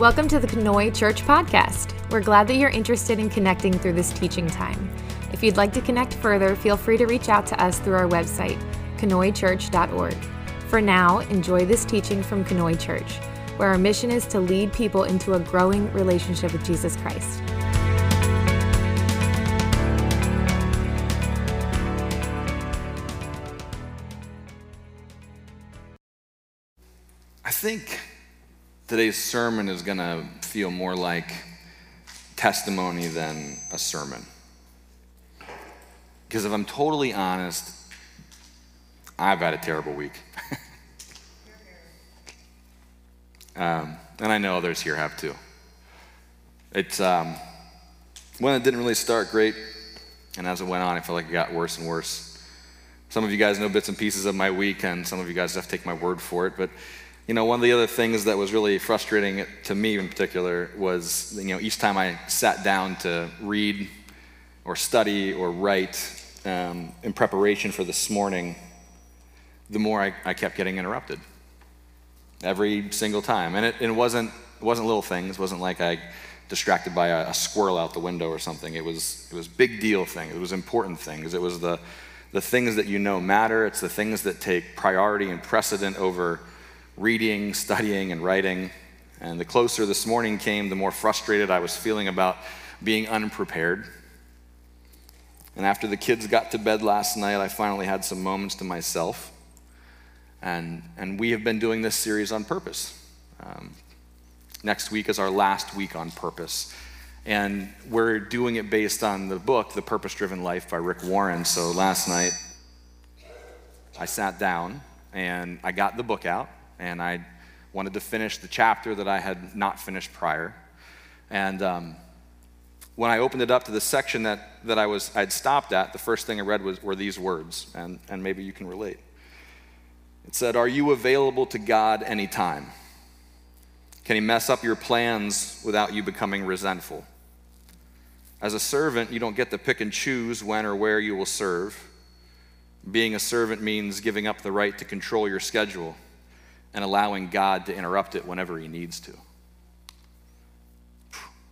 Welcome to the Canoy Church podcast. We're glad that you're interested in connecting through this teaching time. If you'd like to connect further, feel free to reach out to us through our website, canoychurch.org. For now, enjoy this teaching from Canoy Church, where our mission is to lead people into a growing relationship with Jesus Christ. I think today's sermon is going to feel more like testimony than a sermon. Because if I'm totally honest, I've had a terrible week. And I know others here have too. It's one that didn't really start great, and as it went on, I felt like it got worse and worse. Some of you guys know bits and pieces of my week, and some of you guys have to take my word for it, but you know, one of the other things that was really frustrating to me in particular was, you know, each time I sat down to read or study or write in preparation for this morning, the more I kept getting interrupted every single time. And it wasn't little things. It wasn't like I distracted by a squirrel out the window or something. It was big deal things. It was important things. It was the things that you know matter. It's the things that take priority and precedent over reading, studying, and writing. And the closer this morning came, the more frustrated I was feeling about being unprepared. And after the kids got to bed last night, I finally had some moments to myself. And we have been doing this series on purpose. Next week is our last week on purpose. And we're doing it based on the book, The Purpose-Driven Life by Rick Warren. So last night, I sat down and I got the book out. And I wanted to finish the chapter that I had not finished prior. And when I opened it up to the section that I'd stopped at, the first thing I read were these words, and maybe you can relate. It said, "Are you available to God anytime? Can he mess up your plans without you becoming resentful? As a servant, you don't get to pick and choose when or where you will serve. Being a servant means giving up the right to control your schedule and allowing God to interrupt it whenever he needs to."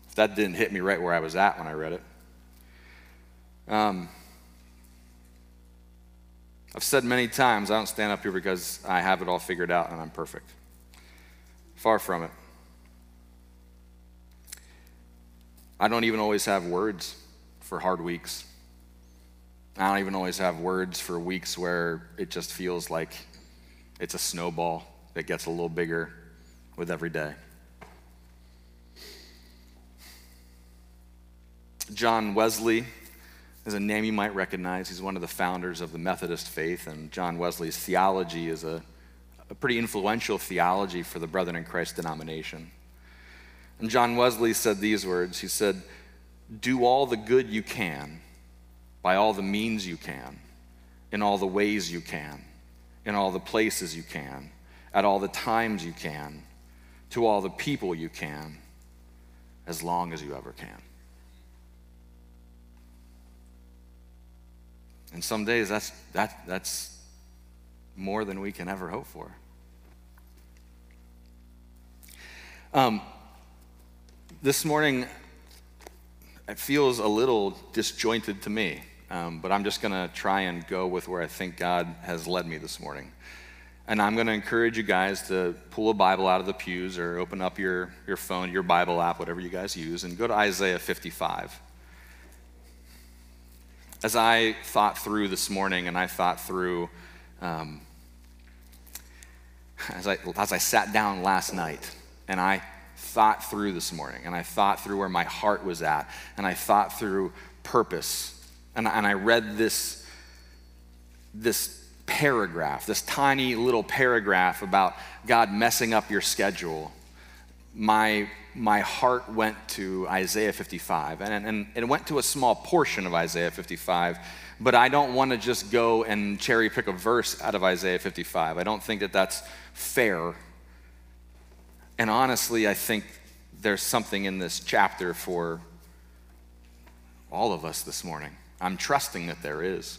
If that didn't hit me right where I was at when I read it. I've said many times, I don't stand up here because I have it all figured out and I'm perfect. Far from it. I don't even always have words for hard weeks. I don't even always have words for weeks where it just feels like it's a snowball that gets a little bigger with every day. John Wesley is a name you might recognize. He's one of the founders of the Methodist faith, and John Wesley's theology is a pretty influential theology for the Brethren in Christ denomination. And John Wesley said these words. He said, "Do all the good you can, by all the means you can, in all the ways you can, in all the places you can, at all the times you can, to all the people you can, as long as you ever can." And some days that's more than we can ever hope for. This morning, it feels a little disjointed to me. But I'm just going to try and go with where I think God has led me this morning. And I'm going to encourage you guys to pull a Bible out of the pews or open up your phone, your Bible app, whatever you guys use, and go to Isaiah 55. As I thought through this morning, and I thought through, as I sat down last night, and I thought through this morning, and I thought through where my heart was at, and I thought through purpose. And I read this paragraph, this tiny little paragraph about God messing up your schedule. My heart went to Isaiah 55, and it went to a small portion of Isaiah 55, but I don't want to just go and cherry pick a verse out of Isaiah 55. I don't think that that's fair. And honestly, I think there's something in this chapter for all of us this morning. I'm trusting that there is.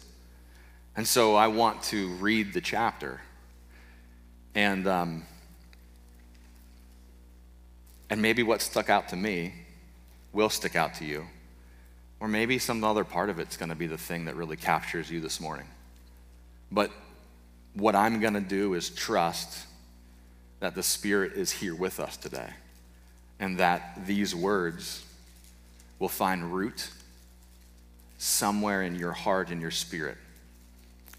And so I want to read the chapter. And And maybe what stuck out to me will stick out to you. Or maybe some other part of it's going to be the thing that really captures you this morning. But what I'm going to do is trust that the Spirit is here with us today, and that these words will find root somewhere in your heart and your spirit.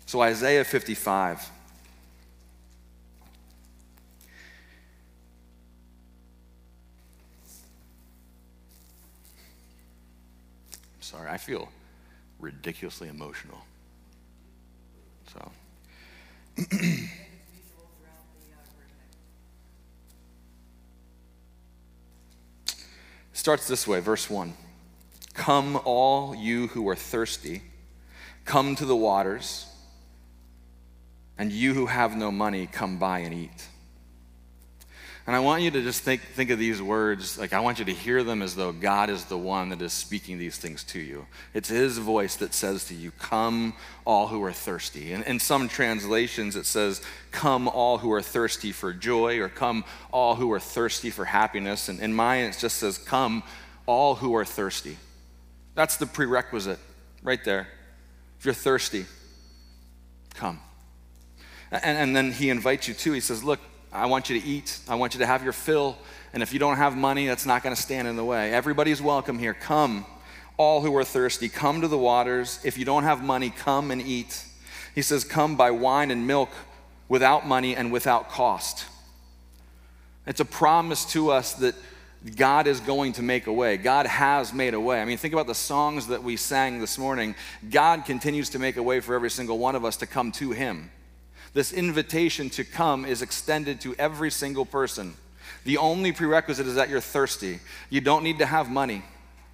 So Isaiah 55. Sorry, I feel ridiculously emotional. So, starts this way, verse 1. Come, all you who are thirsty, come to the waters, and you who have no money, come buy and eat. And I want you to just think of these words, like I want you to hear them as though God is the one that is speaking these things to you. It's his voice that says to you, come all who are thirsty. And in some translations it says, come all who are thirsty for joy, or come all who are thirsty for happiness. And in mine it just says, come all who are thirsty. That's the prerequisite right there. If you're thirsty, come. And then he invites you too. He says, look, I want you to eat. I want you to have your fill. And if you don't have money, that's not going to stand in the way. Everybody's welcome here. Come, all who are thirsty. Come to the waters. If you don't have money, come and eat. He says, come buy wine and milk without money and without cost. It's a promise to us that God is going to make a way. God has made a way. I mean, think about the songs that we sang this morning. God continues to make a way for every single one of us to come to him. This invitation to come is extended to every single person. The only prerequisite is that you're thirsty. You don't need to have money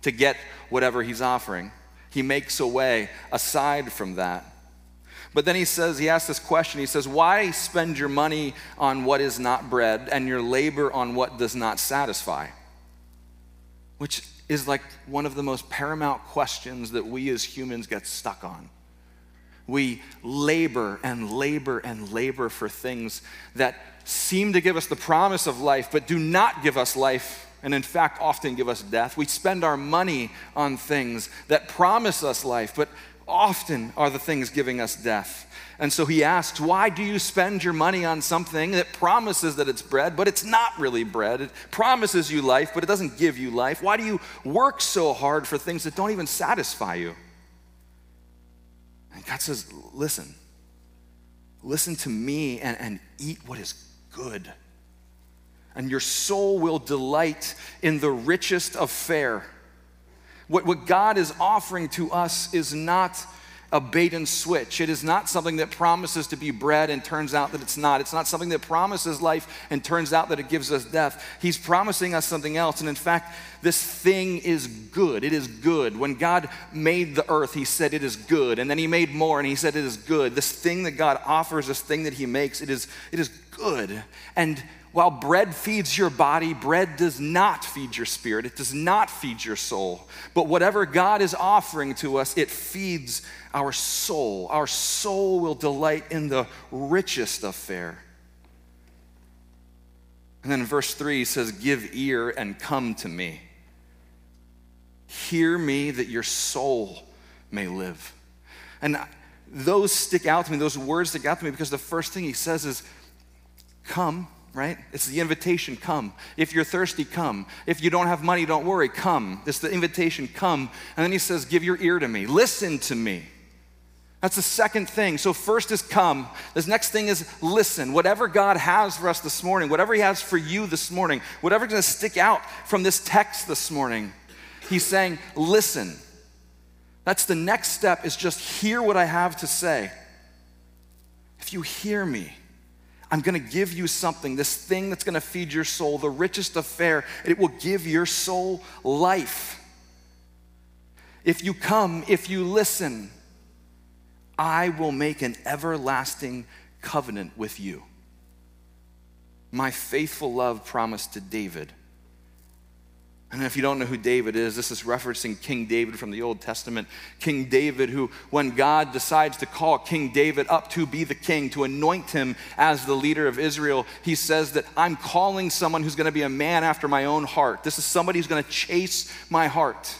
to get whatever he's offering. He makes a way aside from that. But then he says, he asks this question, he says, why spend your money on what is not bread and your labor on what does not satisfy? Which is like one of the most paramount questions that we as humans get stuck on. We labor and labor and labor for things that seem to give us the promise of life, but do not give us life, and in fact often give us death. We spend our money on things that promise us life, but often are the things giving us death. And so he asks, why do you spend your money on something that promises that it's bread, but it's not really bread? It promises you life, but it doesn't give you life. Why do you work so hard for things that don't even satisfy you? And God says, listen to me and eat what is good. And your soul will delight in the richest of fare. What God is offering to us is not a bait and switch. It is not something that promises to be bread and turns out that it's not. It's not something that promises life and turns out that it gives us death. He's promising us something else. And in fact, this thing is good. It is good. When God made the earth, he said it is good. And then he made more and he said it is good. This thing that God offers, this thing that he makes, it is good. And while bread feeds your body, bread does not feed your spirit. It does not feed your soul. But whatever God is offering to us, it feeds our soul. Our soul will delight in the richest of fare. And then verse 3 says, give ear and come to me. Hear me that your soul may live. And those stick out to me, those words stick out to me, because the first thing he says is, come. Right? It's the invitation, come. If you're thirsty, come. If you don't have money, don't worry, come. It's the invitation, come. And then he says, give your ear to me. Listen to me. That's the second thing. So first is come. This next thing is listen. Whatever God has for us this morning, whatever he has for you this morning, whatever's going to stick out from this text this morning, he's saying, listen. That's the next step, is just hear what I have to say. If you hear me, I'm going to give you something, this thing that's going to feed your soul, the richest of fare. It will give your soul life. If you come, if you listen, I will make an everlasting covenant with you. My faithful love promised to David. And if you don't know who David is, this is referencing King David from the Old Testament. King David, who, when God decides to call King David up to be the king, to anoint him as the leader of Israel, he says that I'm calling someone who's going to be a man after my own heart. This is somebody who's going to chase my heart.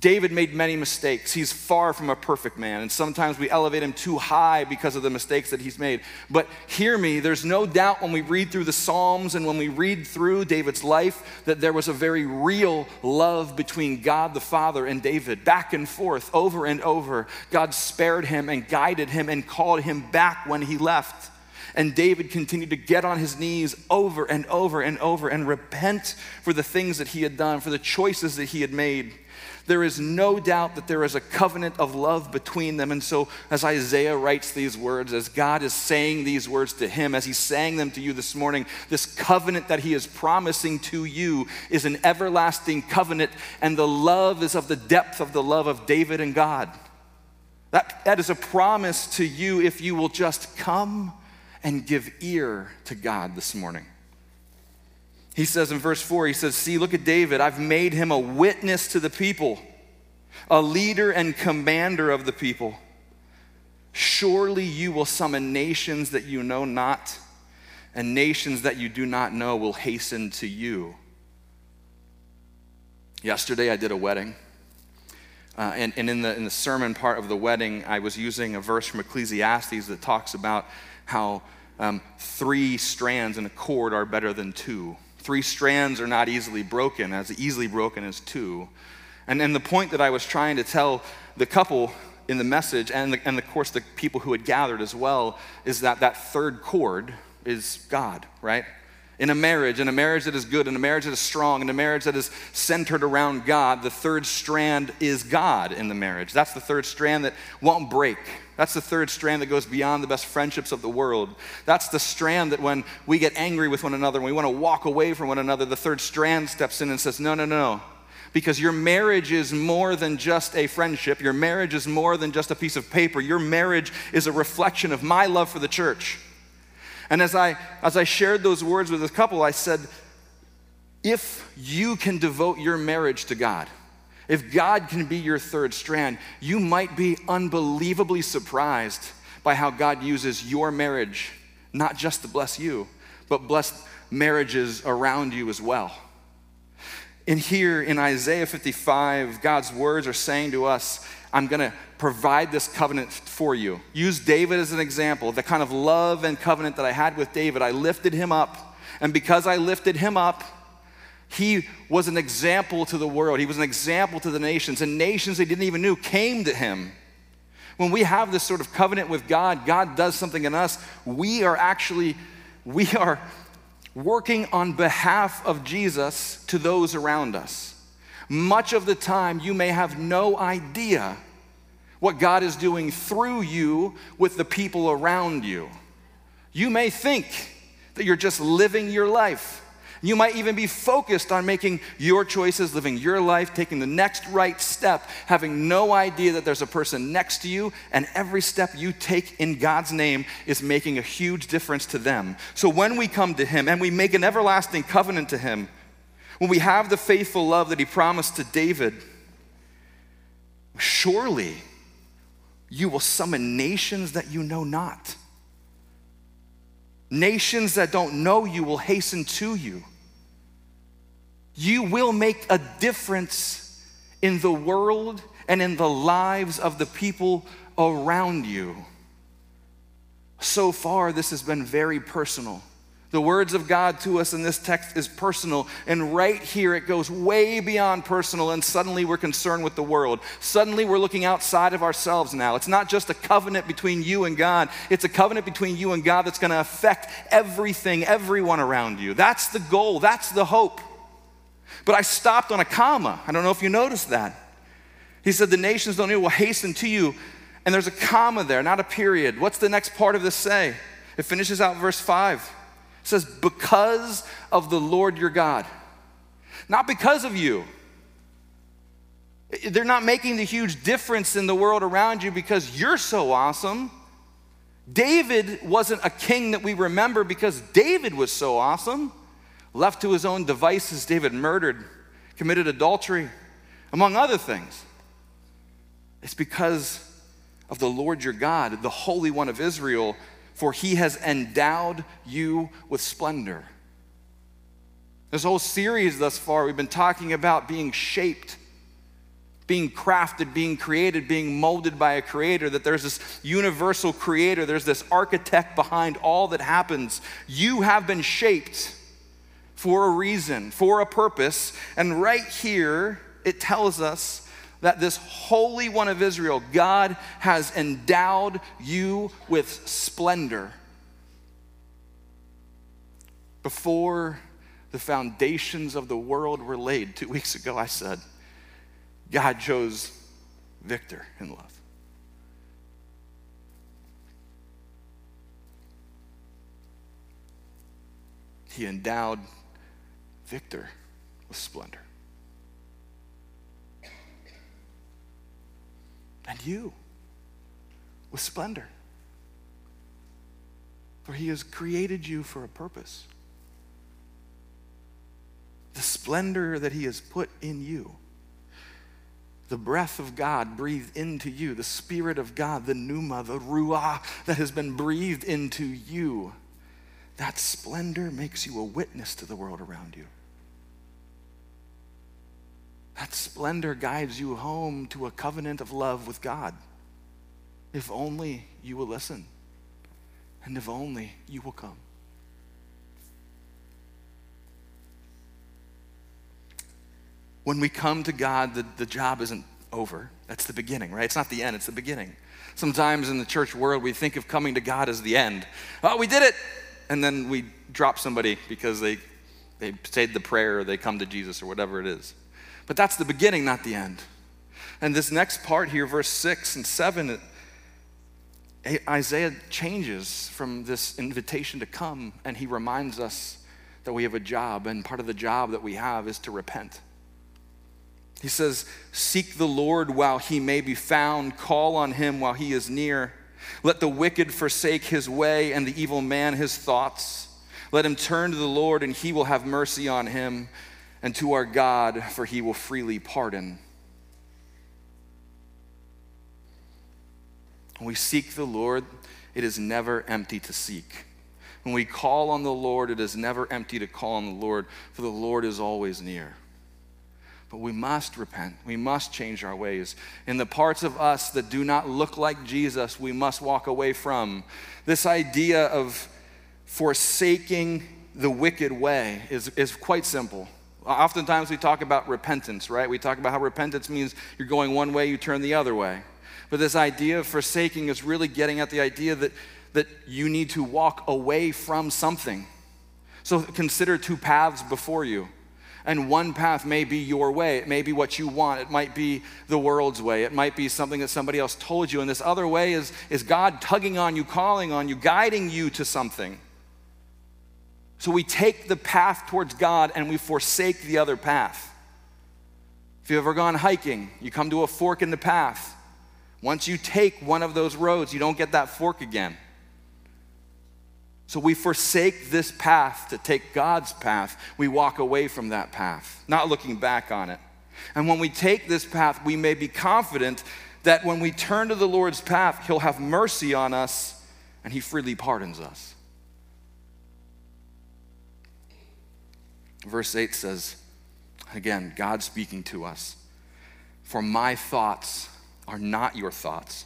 David made many mistakes. He's far from a perfect man, and sometimes we elevate him too high because of the mistakes that he's made. But hear me, there's no doubt when we read through the Psalms and when we read through David's life that there was a very real love between God the Father and David, back and forth, over and over. God spared him and guided him and called him back when he left. And David continued to get on his knees over and over and over and repent for the things that he had done, for the choices that he had made. There is no doubt that there is a covenant of love between them. And so as Isaiah writes these words, as God is saying these words to him, as he's saying them to you this morning, this covenant that he is promising to you is an everlasting covenant, and the love is of the depth of the love of David and God. That is a promise to you if you will just come and give ear to God this morning. He says in verse 4, he says, see, look at David. I've made him a witness to the people, a leader and commander of the people. Surely you will summon nations that you know not, and nations that you do not know will hasten to you. Yesterday I did a wedding. And in the sermon part of the wedding, I was using a verse from Ecclesiastes that talks about how three strands in a cord are better than two. Three strands are not easily broken, as easily broken as two. And the point that I was trying to tell the couple in the message, and of course the people who had gathered as well, is that third cord is God, right? In a marriage that is good, in a marriage that is strong, in a marriage that is centered around God, the third strand is God in the marriage. That's the third strand that won't break. That's the third strand that goes beyond the best friendships of the world. That's the strand that when we get angry with one another, when we want to walk away from one another, the third strand steps in and says, no. Because your marriage is more than just a friendship. Your marriage is more than just a piece of paper. Your marriage is a reflection of my love for the church. And as I shared those words with this couple, I said, if you can devote your marriage to God, if God can be your third strand, you might be unbelievably surprised by how God uses your marriage, not just to bless you, but bless marriages around you as well. And here in Isaiah 55, God's words are saying to us, I'm gonna provide this covenant for you. Use David as an example, the kind of love and covenant that I had with David. I lifted him up, and because I lifted him up, he was an example to the world. He was an example to the nations, and nations they didn't even know came to him. When we have this sort of covenant with God, God does something in us. We are working on behalf of Jesus to those around us. Much of the time, you may have no idea what God is doing through you with the people around you. You may think that you're just living your life. You might even be focused on making your choices, living your life, taking the next right step, having no idea that there's a person next to you, and every step you take in God's name is making a huge difference to them. So when we come to him and we make an everlasting covenant to him, when we have the faithful love that he promised to David, surely you will summon nations that you know not. Nations that don't know you will hasten to you. You will make a difference in the world and in the lives of the people around you. So far, this has been very personal. The words of God to us in this text is personal, and right here it goes way beyond personal, and suddenly we're concerned with the world. Suddenly we're looking outside of ourselves now. It's not just a covenant between you and God. It's a covenant between you and God that's going to affect everything, everyone around you. That's the goal. That's the hope. But I stopped on a comma. I don't know if you noticed that. He said, the nations don't know will hasten to you, and there's a comma there, not a period. What's the next part of this say? It finishes out verse 5. It says, because of the Lord your God. Not because of you. They're not making the huge difference in the world around you because you're so awesome. David wasn't a king that we remember because David was so awesome. Left to his own devices, David murdered. committed adultery, among other things. It's because of the Lord your God, the Holy One of Israel, for he has endowed you with splendor. This whole series thus far, we've been talking about being shaped, being crafted, being created, being molded by a creator, that there's this universal creator, there's this architect behind all that happens. You have been shaped for a reason, for a purpose, and right here it tells us that this Holy One of Israel, God, has endowed you with splendor. Before the foundations of the world were laid 2 weeks ago, I said, God chose Victor in love. He endowed Victor with splendor. And you with splendor. For he has created you for a purpose. The splendor that he has put in you, the breath of God breathed into you, the Spirit of God, the pneuma, the ruah that has been breathed into you, that splendor makes you a witness to the world around you. That splendor guides you home to a covenant of love with God. If only you will listen, and if only you will come. When we come to God, the job isn't over. That's the beginning, right? It's not the end, it's the beginning. Sometimes in the church world, we think of coming to God as the end. Oh, we did it! And then we drop somebody because they said the prayer, or they come to Jesus, or whatever it is. But that's the beginning, not the end. And this next part here, verse 6 and 7, Isaiah changes from this invitation to come, and he reminds us that we have a job, and part of the job that we have is to repent. He says, seek the Lord while he may be found, call on him while he is near. Let the wicked forsake his way and the evil man his thoughts. Let him turn to the Lord and he will have mercy on him, and to our God, for he will freely pardon. When we seek the Lord, it is never empty to seek. When we call on the Lord, it is never empty to call on the Lord, for the Lord is always near. But we must repent. We must change our ways. In the parts of us that do not look like Jesus, we must walk away from. This idea of forsaking the wicked way is quite simple. Oftentimes we talk about repentance, right? We talk about how repentance means you're going one way, you turn the other way. But this idea of forsaking is really getting at the idea that you need to walk away from something. So consider two paths before you. And one path may be your way. It may be what you want. It might be the world's way. It might be something that somebody else told you. And this other way is God tugging on you, calling on you, guiding you to something. So we take the path towards God and we forsake the other path. If you've ever gone hiking, you come to a fork in the path. Once you take one of those roads, you don't get that fork again. So we forsake this path to take God's path. We walk away from that path, not looking back on it. And when we take this path, we may be confident that when we turn to the Lord's path, he'll have mercy on us and he freely pardons us. Verse 8 says, again, God speaking to us, for my thoughts are not your thoughts.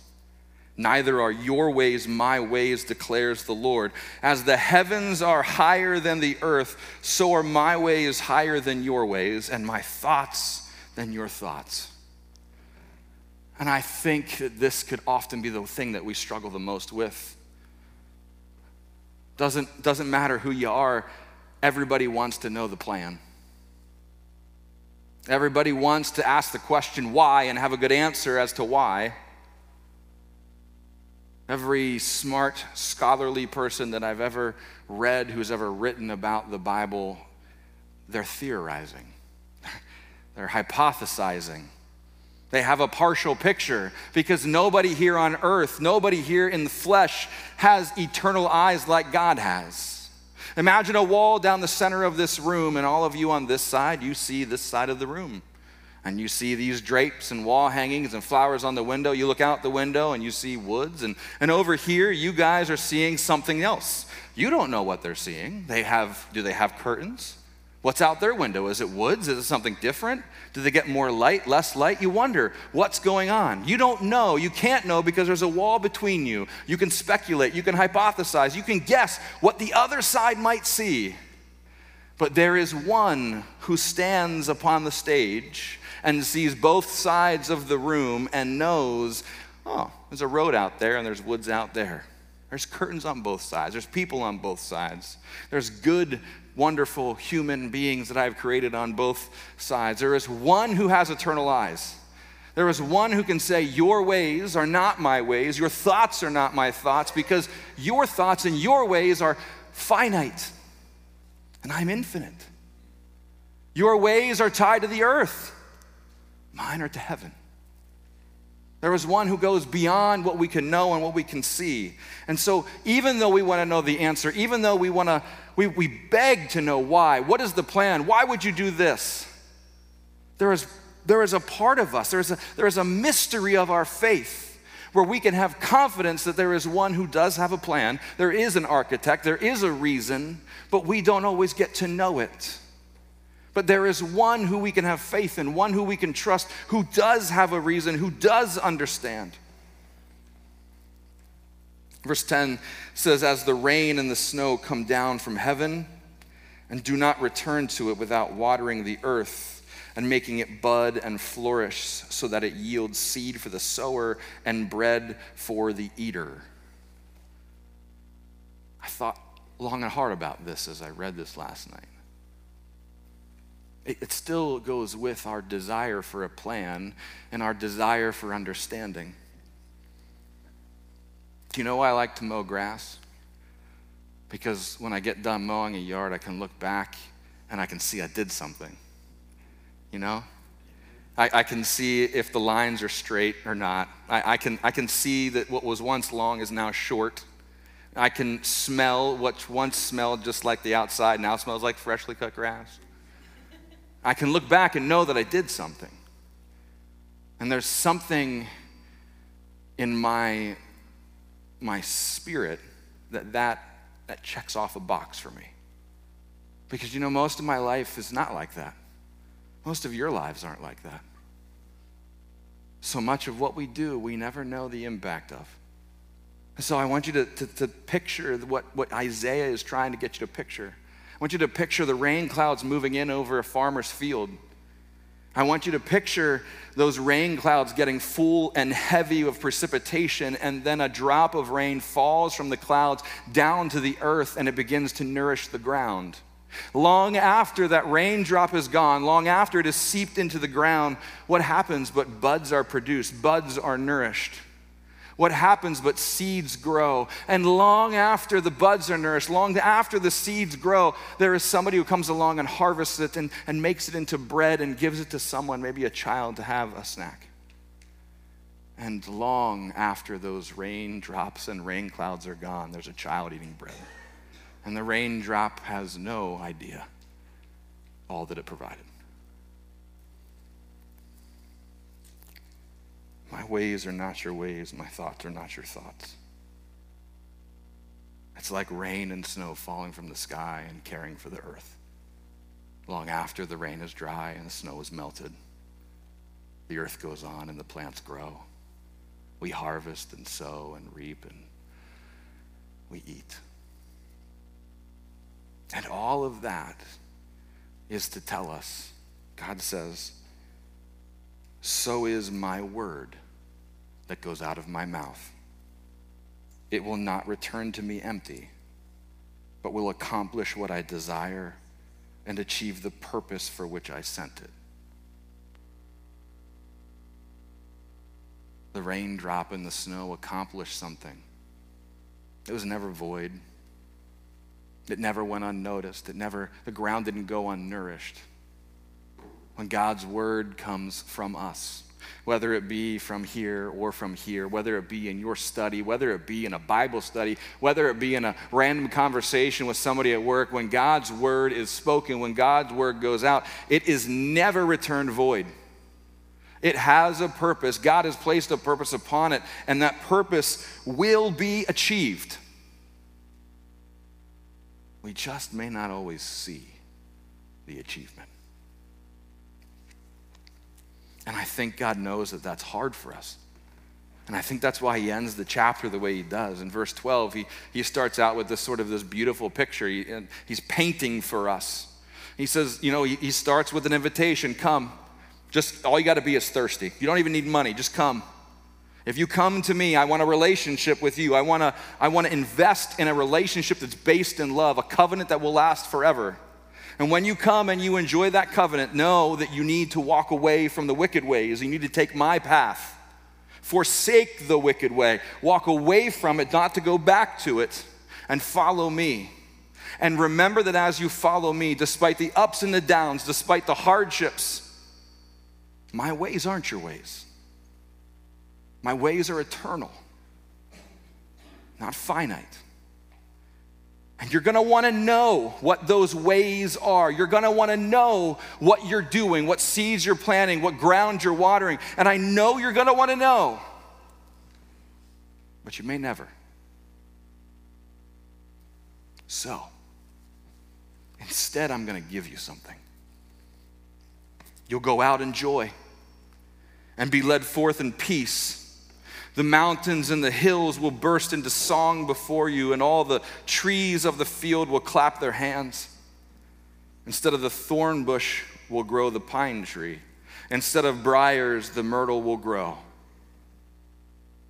Neither are your ways my ways, declares the Lord. As the heavens are higher than the earth, so are my ways higher than your ways, and my thoughts than your thoughts. And I think that this could often be the thing that we struggle the most with. Doesn't matter who you are, everybody wants to know the plan. Everybody wants to ask the question why and have a good answer as to why. Every smart, scholarly person that I've ever read who's ever written about the Bible, they're theorizing. They're hypothesizing. They have a partial picture because nobody here on earth, nobody here in the flesh has eternal eyes like God has. Imagine a wall down the center of this room, and all of you on this side, you see this side of the room. And you see these drapes and wall hangings and flowers on the window. You look out the window and you see woods. And over here, you guys are seeing something else. You don't know what they're seeing. Do they have curtains? What's out their window? Is it woods? Is it something different? Do they get more light, less light? You wonder what's going on. You don't know. You can't know because there's a wall between you. You can speculate. You can hypothesize. You can guess what the other side might see. But there is one who stands upon the stage and sees both sides of the room and knows, oh, there's a road out there and there's woods out there. There's curtains on both sides. There's people on both sides. There's good, wonderful human beings that I've created on both sides. There is one who has eternal eyes. There is one who can say, your ways are not my ways. Your thoughts are not my thoughts, because your thoughts and your ways are finite, and I'm infinite. Your ways are tied to the earth. Mine are to heaven. There is one who goes beyond what we can know and what we can see. And so even though we want to know the answer, even though we beg to know why, what is the plan? Why would you do this? There is a part of us, there is a mystery of our faith where we can have confidence that there is one who does have a plan, there is an architect, there is a reason, but we don't always get to know it. But there is one who we can have faith in, one who we can trust, who does have a reason, who does understand. Verse 10 says, as the rain and the snow come down from heaven and do not return to it without watering the earth and making it bud and flourish so that it yields seed for the sower and bread for the eater. I thought long and hard about this as I read this last night. It still goes with our desire for a plan and our desire for understanding. Do you know why I like to mow grass? Because when I get done mowing a yard, I can look back and I can see I did something. You know? I can see if the lines are straight or not. I can see that what was once long is now short. I can smell what once smelled just like the outside now smells like freshly cut grass. I can look back and know that I did something. And there's something in my spirit that checks off a box for me. Because, you know, most of my life is not like that. Most of your lives aren't like that. So much of what we do, we never know the impact of. So I want you to picture what Isaiah is trying to get you to picture. I want you to picture the rain clouds moving in over a farmer's field. I want you to picture those rain clouds getting full and heavy of precipitation, and then a drop of rain falls from the clouds down to the earth, and it begins to nourish the ground. Long after that raindrop is gone, long after it is seeped into the ground, what happens but buds are produced, buds are nourished. What happens but seeds grow, and long after the buds are nourished, long after the seeds grow, there is somebody who comes along and harvests it and makes it into bread and gives it to someone, maybe a child, to have a snack. And long after those raindrops and rain clouds are gone, there's a child eating bread. And the raindrop has no idea all that it provided. My ways are not your ways, my thoughts are not your thoughts. It's like rain and snow falling from the sky and caring for the earth. Long after the rain is dry and the snow is melted, the earth goes on and the plants grow. We harvest and sow and reap and we eat. And all of that is to tell us, God says, so is my word that goes out of my mouth. It will not return to me empty, but will accomplish what I desire and achieve the purpose for which I sent it. The raindrop and the snow accomplished something. It was never void. It never went unnoticed. The ground didn't go unnourished. When God's word comes from us, whether it be from here or from here, whether it be in your study, whether it be in a Bible study, whether it be in a random conversation with somebody at work. When God's word is spoken, when God's word goes out, it is never returned void. It has a purpose. God has placed a purpose upon it, and that purpose will be achieved. We just may not always see the achievement. And I think God knows that that's hard for us. And I think that's why he ends the chapter the way he does. In verse 12, he starts out with this sort of this beautiful picture. He's painting for us. He says, you know, he starts with an invitation, come. Just all you got to be is thirsty. You don't even need money, just come. If you come to me, I want a relationship with you. I want to invest in a relationship that's based in love, a covenant that will last forever. And when you come and you enjoy that covenant, know that you need to walk away from the wicked ways. You need to take my path. Forsake the wicked way. Walk away from it, not to go back to it, and follow me. And remember that as you follow me, despite the ups and the downs, despite the hardships, my ways aren't your ways. My ways are eternal, not finite. And you're going to want to know what those ways are. You're going to want to know what you're doing, what seeds you're planting, what ground you're watering. And I know you're going to want to know, but you may never. So, instead, I'm going to give you something. You'll go out in joy and be led forth in peace. The mountains and the hills will burst into song before you, and all the trees of the field will clap their hands. Instead of the thorn bush will grow the pine tree. Instead of briars, the myrtle will grow.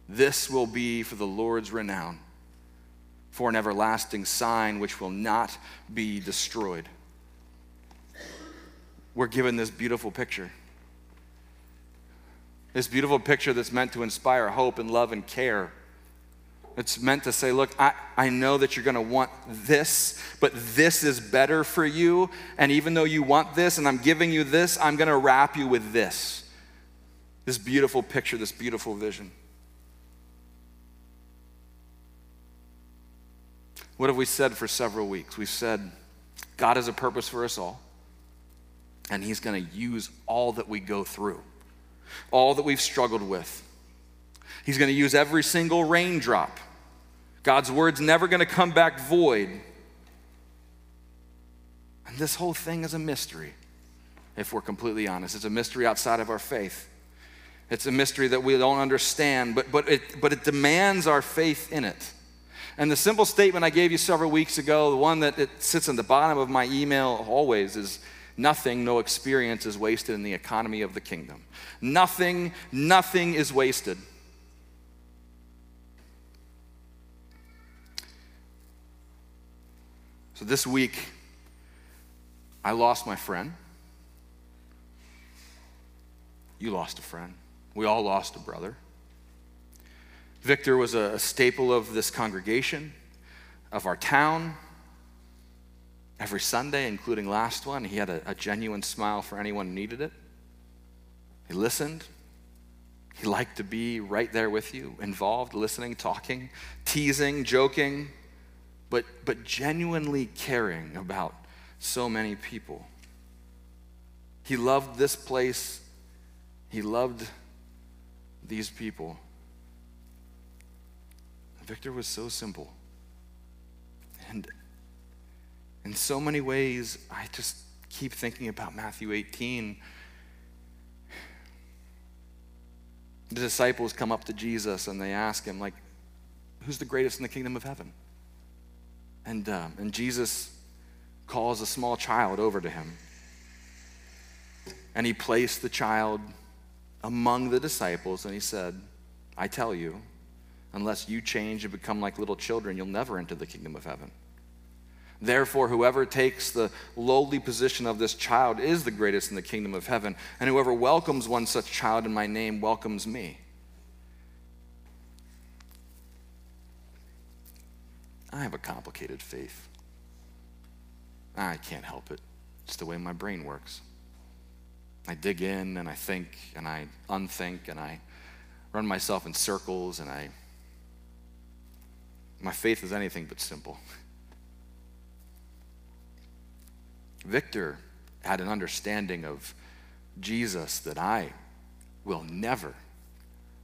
This will be for the Lord's renown, for an everlasting sign which will not be destroyed. We're given this beautiful picture. This beautiful picture that's meant to inspire hope and love and care. It's meant to say, look, I know that you're going to want this, but this is better for you. And even though you want this and I'm giving you this, I'm going to wrap you with this. This beautiful picture, this beautiful vision. What have we said for several weeks? We've said God has a purpose for us all, and he's going to use all that we go through, all that we've struggled with. He's going to use every single raindrop. God's word's never going to come back void. And this whole thing is a mystery, if we're completely honest. It's a mystery outside of our faith. It's a mystery that we don't understand, but it demands our faith in it. And the simple statement I gave you several weeks ago, the one that it sits in the bottom of my email always, is nothing, no experience is wasted in the economy of the kingdom. Nothing is wasted. So this week, I lost my friend. You lost a friend. We all lost a brother. Victor was a staple of this congregation, of our town. Every Sunday, including last one, he had a genuine smile for anyone who needed it. He listened. He liked to be right there with you, involved, listening, talking, teasing, joking, but genuinely caring about so many people. He loved this place. He loved these people. Victor was so simple. And in so many ways, I just keep thinking about Matthew 18. The disciples come up to Jesus and they ask him, like, who's the greatest in the kingdom of heaven? And Jesus calls a small child over to him. And he placed the child among the disciples and he said, I tell you, unless you change and become like little children, you'll never enter the kingdom of heaven. Therefore, whoever takes the lowly position of this child is the greatest in the kingdom of heaven, and whoever welcomes one such child in my name welcomes me. I have a complicated faith. I can't help it. It's the way my brain works. I dig in and I think and I unthink and I run myself in circles and my faith is anything but simple. Victor had an understanding of Jesus that I will never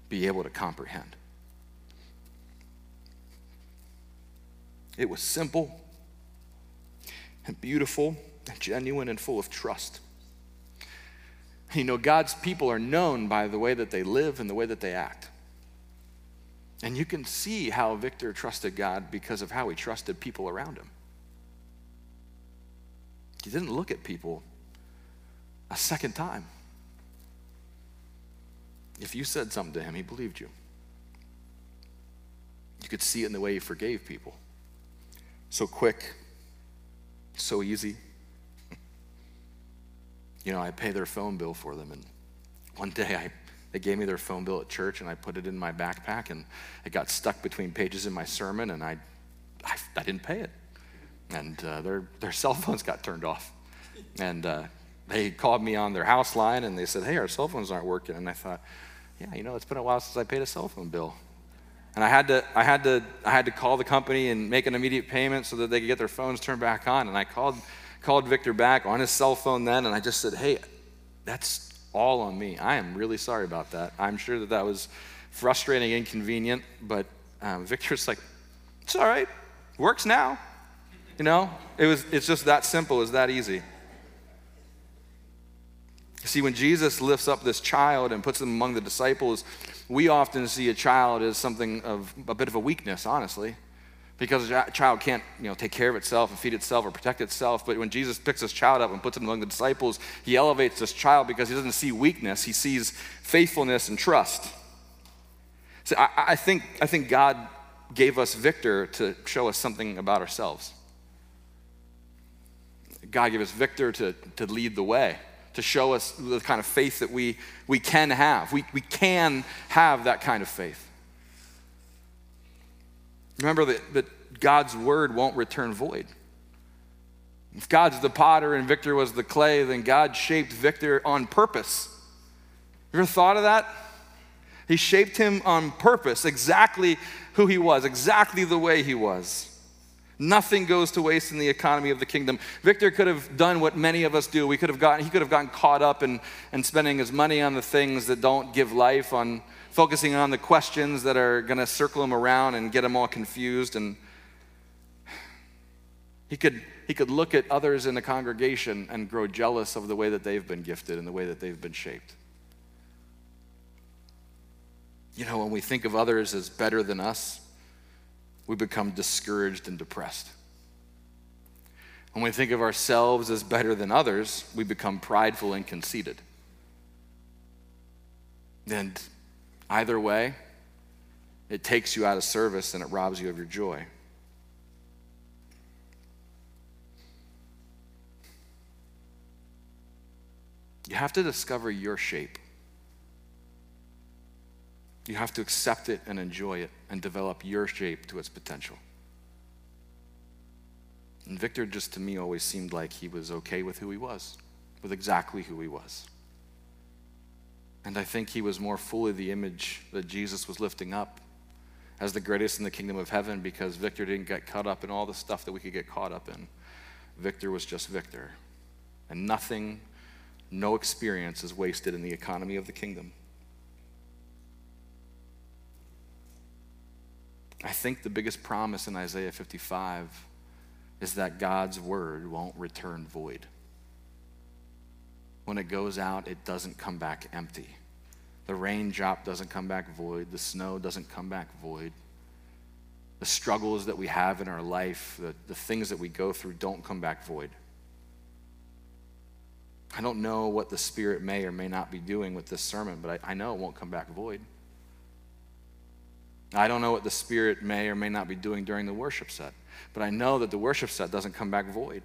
be able to comprehend. It was simple and beautiful and genuine and full of trust. You know, God's people are known by the way that they live and the way that they act. And you can see how Victor trusted God because of how he trusted people around him. He didn't look at people a second time. If you said something to him, he believed you. You could see it in the way he forgave people. So quick, so easy. You know, I pay their phone bill for them, and one day they gave me their phone bill at church, and I put it in my backpack, and it got stuck between pages in my sermon, and I didn't pay it. And their cell phones got turned off. And they called me on their house line, and they said, hey, our cell phones aren't working. And I thought, yeah, you know, it's been a while since I paid a cell phone bill. And I had to call the company and make an immediate payment so that they could get their phones turned back on. And I called Victor back on his cell phone then, and I just said, hey, that's all on me. I am really sorry about that. I'm sure that was frustrating, inconvenient, but Victor's like, it's all right, works now. You know, it's just that simple, it's that easy. See, when Jesus lifts up this child and puts them among the disciples, we often see a child as something of a bit of a weakness, honestly, because a child can't, you know, take care of itself and feed itself or protect itself. But when Jesus picks this child up and puts him among the disciples, he elevates this child because he doesn't see weakness. He sees faithfulness and trust. See, I think God gave us Victor to show us something about ourselves. God gave us Victor to lead the way, to show us the kind of faith that we can have. We can have that kind of faith. Remember that God's word won't return void. If God's the potter and Victor was the clay, then God shaped Victor on purpose. You ever thought of that? He shaped him on purpose, exactly who he was, exactly the way he was. Nothing goes to waste in the economy of the kingdom. Victor could have done what many of us do. He could have gotten caught up in spending his money on the things that don't give life, on focusing on the questions that are going to circle him around and get him all confused. And he could look at others in the congregation and grow jealous of the way that they've been gifted and the way that they've been shaped. You know, when we think of others as better than us, we become discouraged and depressed. When we think of ourselves as better than others, we become prideful and conceited. And either way, it takes you out of service and it robs you of your joy. You have to discover your shape. You have to accept it and enjoy it and develop your shape to its potential. And Victor, just to me, always seemed like he was okay with who he was, with exactly who he was. And I think he was more fully the image that Jesus was lifting up as the greatest in the kingdom of heaven, because Victor didn't get caught up in all the stuff that we could get caught up in. Victor was just Victor. And no experience is wasted in the economy of the kingdom. I think the biggest promise in Isaiah 55 is that God's word won't return void. When it goes out, it doesn't come back empty. The raindrop doesn't come back void. The snow doesn't come back void. The struggles that we have in our life, the things that we go through don't come back void. I don't know what the Spirit may or may not be doing with this sermon, but I know it won't come back void. I don't know what the Spirit may or may not be doing during the worship set, but I know that the worship set doesn't come back void.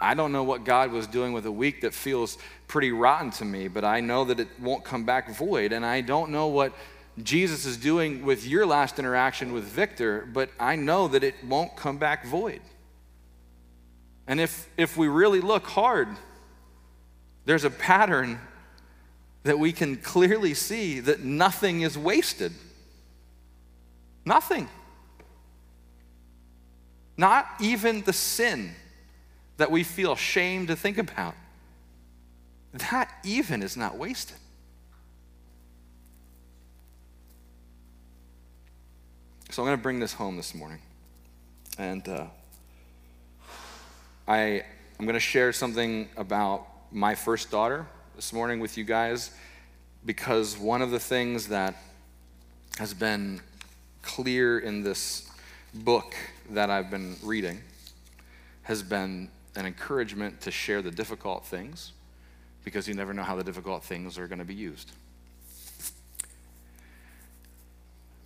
I don't know what God was doing with a week that feels pretty rotten to me, but I know that it won't come back void. And I don't know what Jesus is doing with your last interaction with Victor, but I know that it won't come back void. And if we really look hard, There's a pattern that we can clearly see that nothing is wasted. Nothing. Not even the sin that we feel shame to think about. That even is not wasted. So I'm going to bring this home this morning. And I'm going to share something about my first daughter this morning with you guys, because one of the things that has been clear in this book that I've been reading has been an encouragement to share the difficult things, because you never know how the difficult things are going to be used.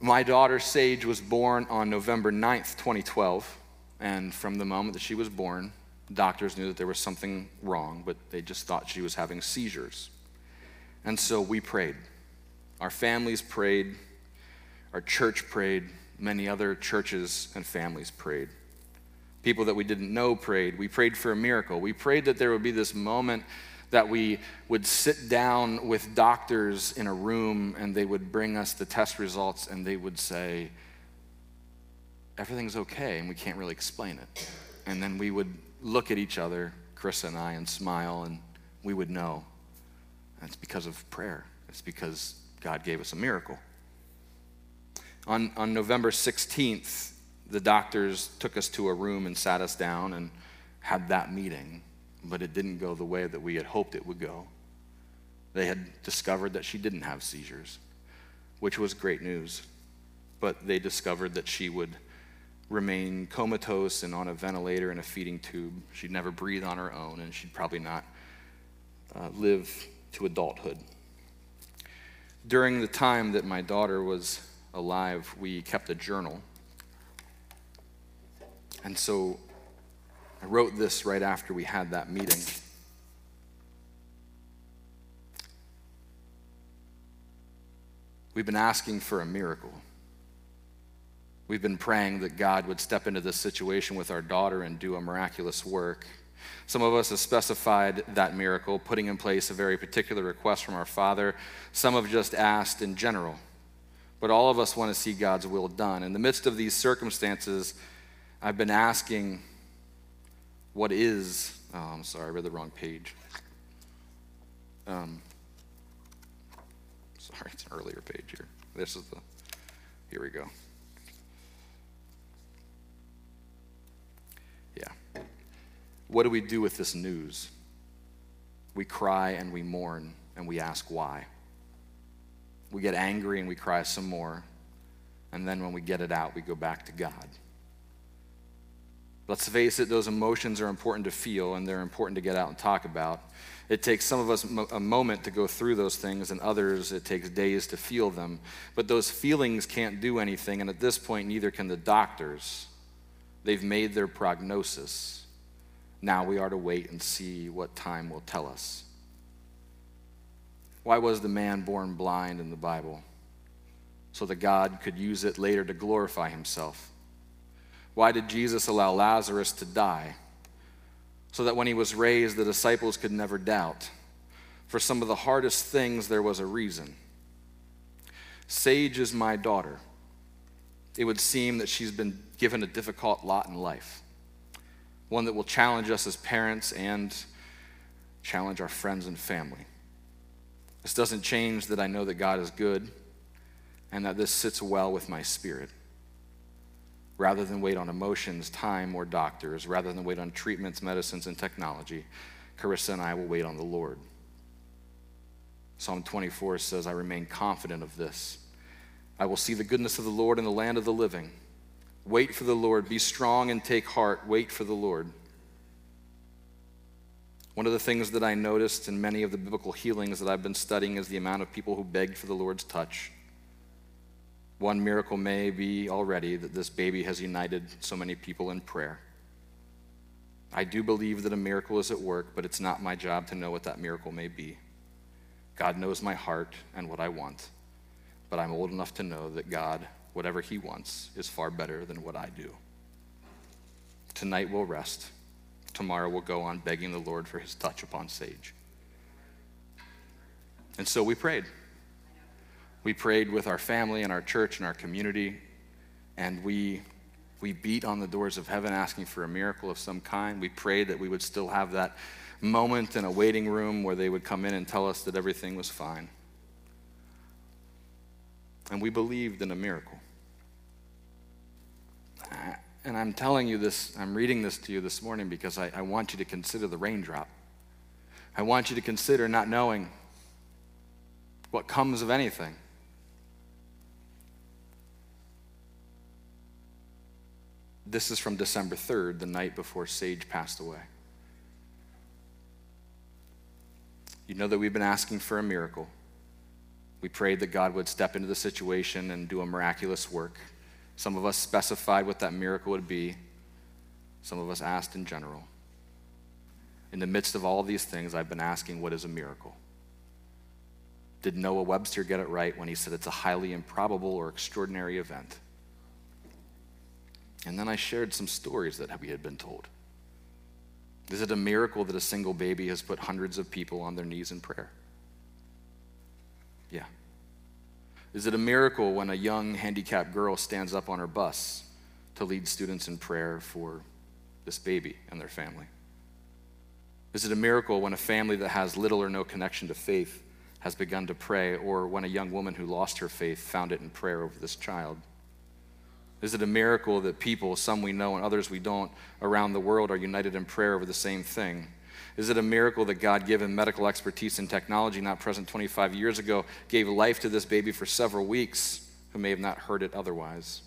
My daughter Sage was born on November 9th, 2012, and from the moment that she was born, doctors knew that there was something wrong, but they just thought she was having seizures. And so we prayed. Our families prayed, our church prayed, many other churches and families prayed. People that we didn't know prayed. We prayed for a miracle. We prayed that there would be this moment that we would sit down with doctors in a room and they would bring us the test results and they would say, everything's okay and we can't really explain it. And then we would look at each other, Carissa and I, and smile, and we would know. That's because of prayer. It's because God gave us a miracle. On November 16th, the doctors took us to a room and sat us down and had that meeting. But it didn't go the way that we had hoped it would go. They had discovered that she didn't have seizures, which was great news. But they discovered that she would remain comatose and on a ventilator and a feeding tube. She'd never breathe on her own, and she'd probably not live to adulthood. During the time that my daughter was alive, we kept a journal. And so I wrote this right after we had that meeting. We've been asking for a miracle. We've been praying that God would step into this situation with our daughter and do a miraculous work. Some of us have specified that miracle, putting in place a very particular request from our Father. Some have just asked in general. But all of us want to see God's will done. In the midst of these circumstances, I've been asking, I read the wrong page. It's an earlier page here. Here we go. Yeah. What do we do with this news? We cry and we mourn and we ask why. We get angry and we cry some more. And then when we get it out, we go back to God. Let's face it, those emotions are important to feel and they're important to get out and talk about. It takes some of us a moment to go through those things, and others it takes days to feel them. But those feelings can't do anything, and at this point neither can the doctors. They've made their prognosis. Now we are to wait and see what time will tell us. Why was the man born blind in the Bible? So that God could use it later to glorify himself. Why did Jesus allow Lazarus to die? So that when he was raised, the disciples could never doubt. For some of the hardest things, there was a reason. Sage is my daughter. It would seem that she's been given a difficult lot in life, one that will challenge us as parents and challenge our friends and family. This doesn't change that I know that God is good and that this sits well with my spirit. Rather than wait on emotions, time, or doctors, rather than wait on treatments, medicines, and technology, Carissa and I will wait on the Lord. Psalm 24 says, I remain confident of this. I will see the goodness of the Lord in the land of the living. Wait for the Lord. Be strong and take heart. Wait for the Lord. One of the things that I noticed in many of the biblical healings that I've been studying is the amount of people who begged for the Lord's touch. One miracle may be already that this baby has united so many people in prayer. I do believe that a miracle is at work, but it's not my job to know what that miracle may be. God knows my heart and what I want, but I'm old enough to know that God, whatever he wants, is far better than what I do. Tonight we'll rest. Tomorrow we'll go on begging the Lord for his touch upon Sage. And so we prayed. We prayed with our family and our church and our community, and we beat on the doors of heaven asking for a miracle of some kind. We prayed that we would still have that moment in a waiting room where they would come in and tell us that everything was fine. And we believed in a miracle. And I'm telling you this, I'm reading this to you this morning because I want you to consider the raindrop. I want you to consider not knowing what comes of anything. This is from December 3rd, the night before Sage passed away. You know that we've been asking for a miracle. We prayed that God would step into the situation and do a miraculous work. Some of us specified what that miracle would be. Some of us asked in general. In the midst of all these things, I've been asking, what is a miracle? Did Noah Webster get it right when he said it's a highly improbable or extraordinary event? And then I shared some stories that we had been told. Is it a miracle that a single baby has put hundreds of people on their knees in prayer? Yeah. Is it a miracle when a young handicapped girl stands up on her bus to lead students in prayer for this baby and their family? Is it a miracle when a family that has little or no connection to faith has begun to pray, or when a young woman who lost her faith found it in prayer over this child? Is it a miracle that people, some we know and others we don't, around the world are united in prayer over the same thing? Is it a miracle that God, given medical expertise and technology not present 25 years ago, gave life to this baby for several weeks who may have not heard it otherwise?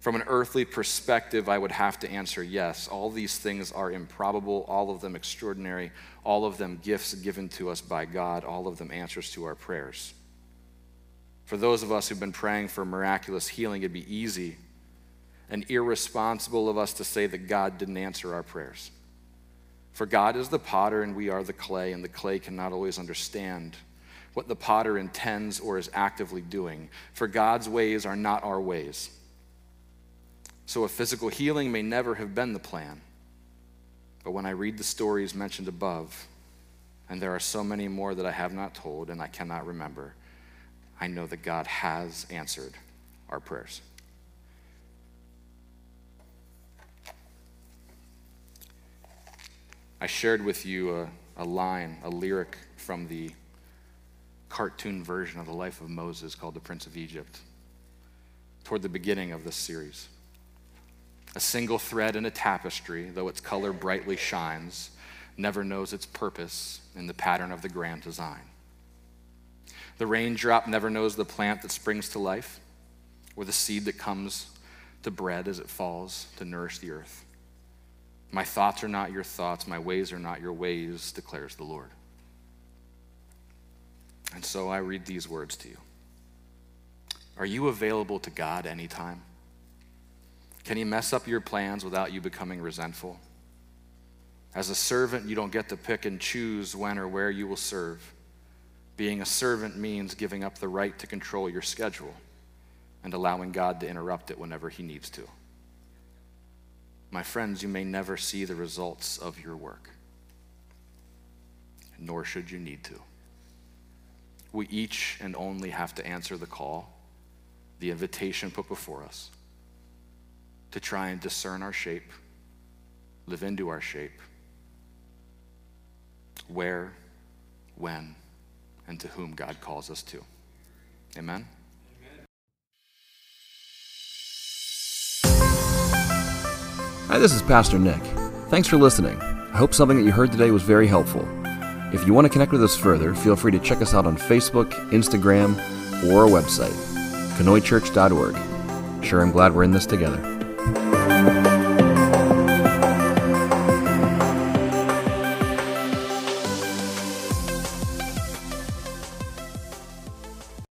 From an earthly perspective, I would have to answer yes. All these things are improbable, all of them extraordinary, all of them gifts given to us by God, all of them answers to our prayers. For those of us who've been praying for miraculous healing, it'd be easy and irresponsible of us to say that God didn't answer our prayers. For God is the potter and we are the clay, and the clay cannot always understand what the potter intends or is actively doing. For God's ways are not our ways. So a physical healing may never have been the plan. But when I read the stories mentioned above, and there are so many more that I have not told and I cannot remember, I know that God has answered our prayers. I shared with you a line, a lyric from the cartoon version of the life of Moses called The Prince of Egypt toward the beginning of this series. A single thread in a tapestry, though its color brightly shines, never knows its purpose in the pattern of the grand design. The raindrop never knows the plant that springs to life or the seed that comes to bread as it falls to nourish the earth. My thoughts are not your thoughts, my ways are not your ways, declares the Lord. And so I read these words to you. Are you available to God anytime? Can he mess up your plans without you becoming resentful? As a servant, you don't get to pick and choose when or where you will serve. Being a servant means giving up the right to control your schedule and allowing God to interrupt it whenever he needs to. My friends, you may never see the results of your work, nor should you need to. We each and only have to answer the call, the invitation put before us, to try and discern our shape, live into our shape, where, when, and to whom God calls us to. Amen? Hi, this is Pastor Nick. Thanks for listening. I hope something that you heard today was very helpful. If you want to connect with us further, feel free to check us out on Facebook, Instagram, or our website, canoychurch.org. Sure, I'm glad we're in this together.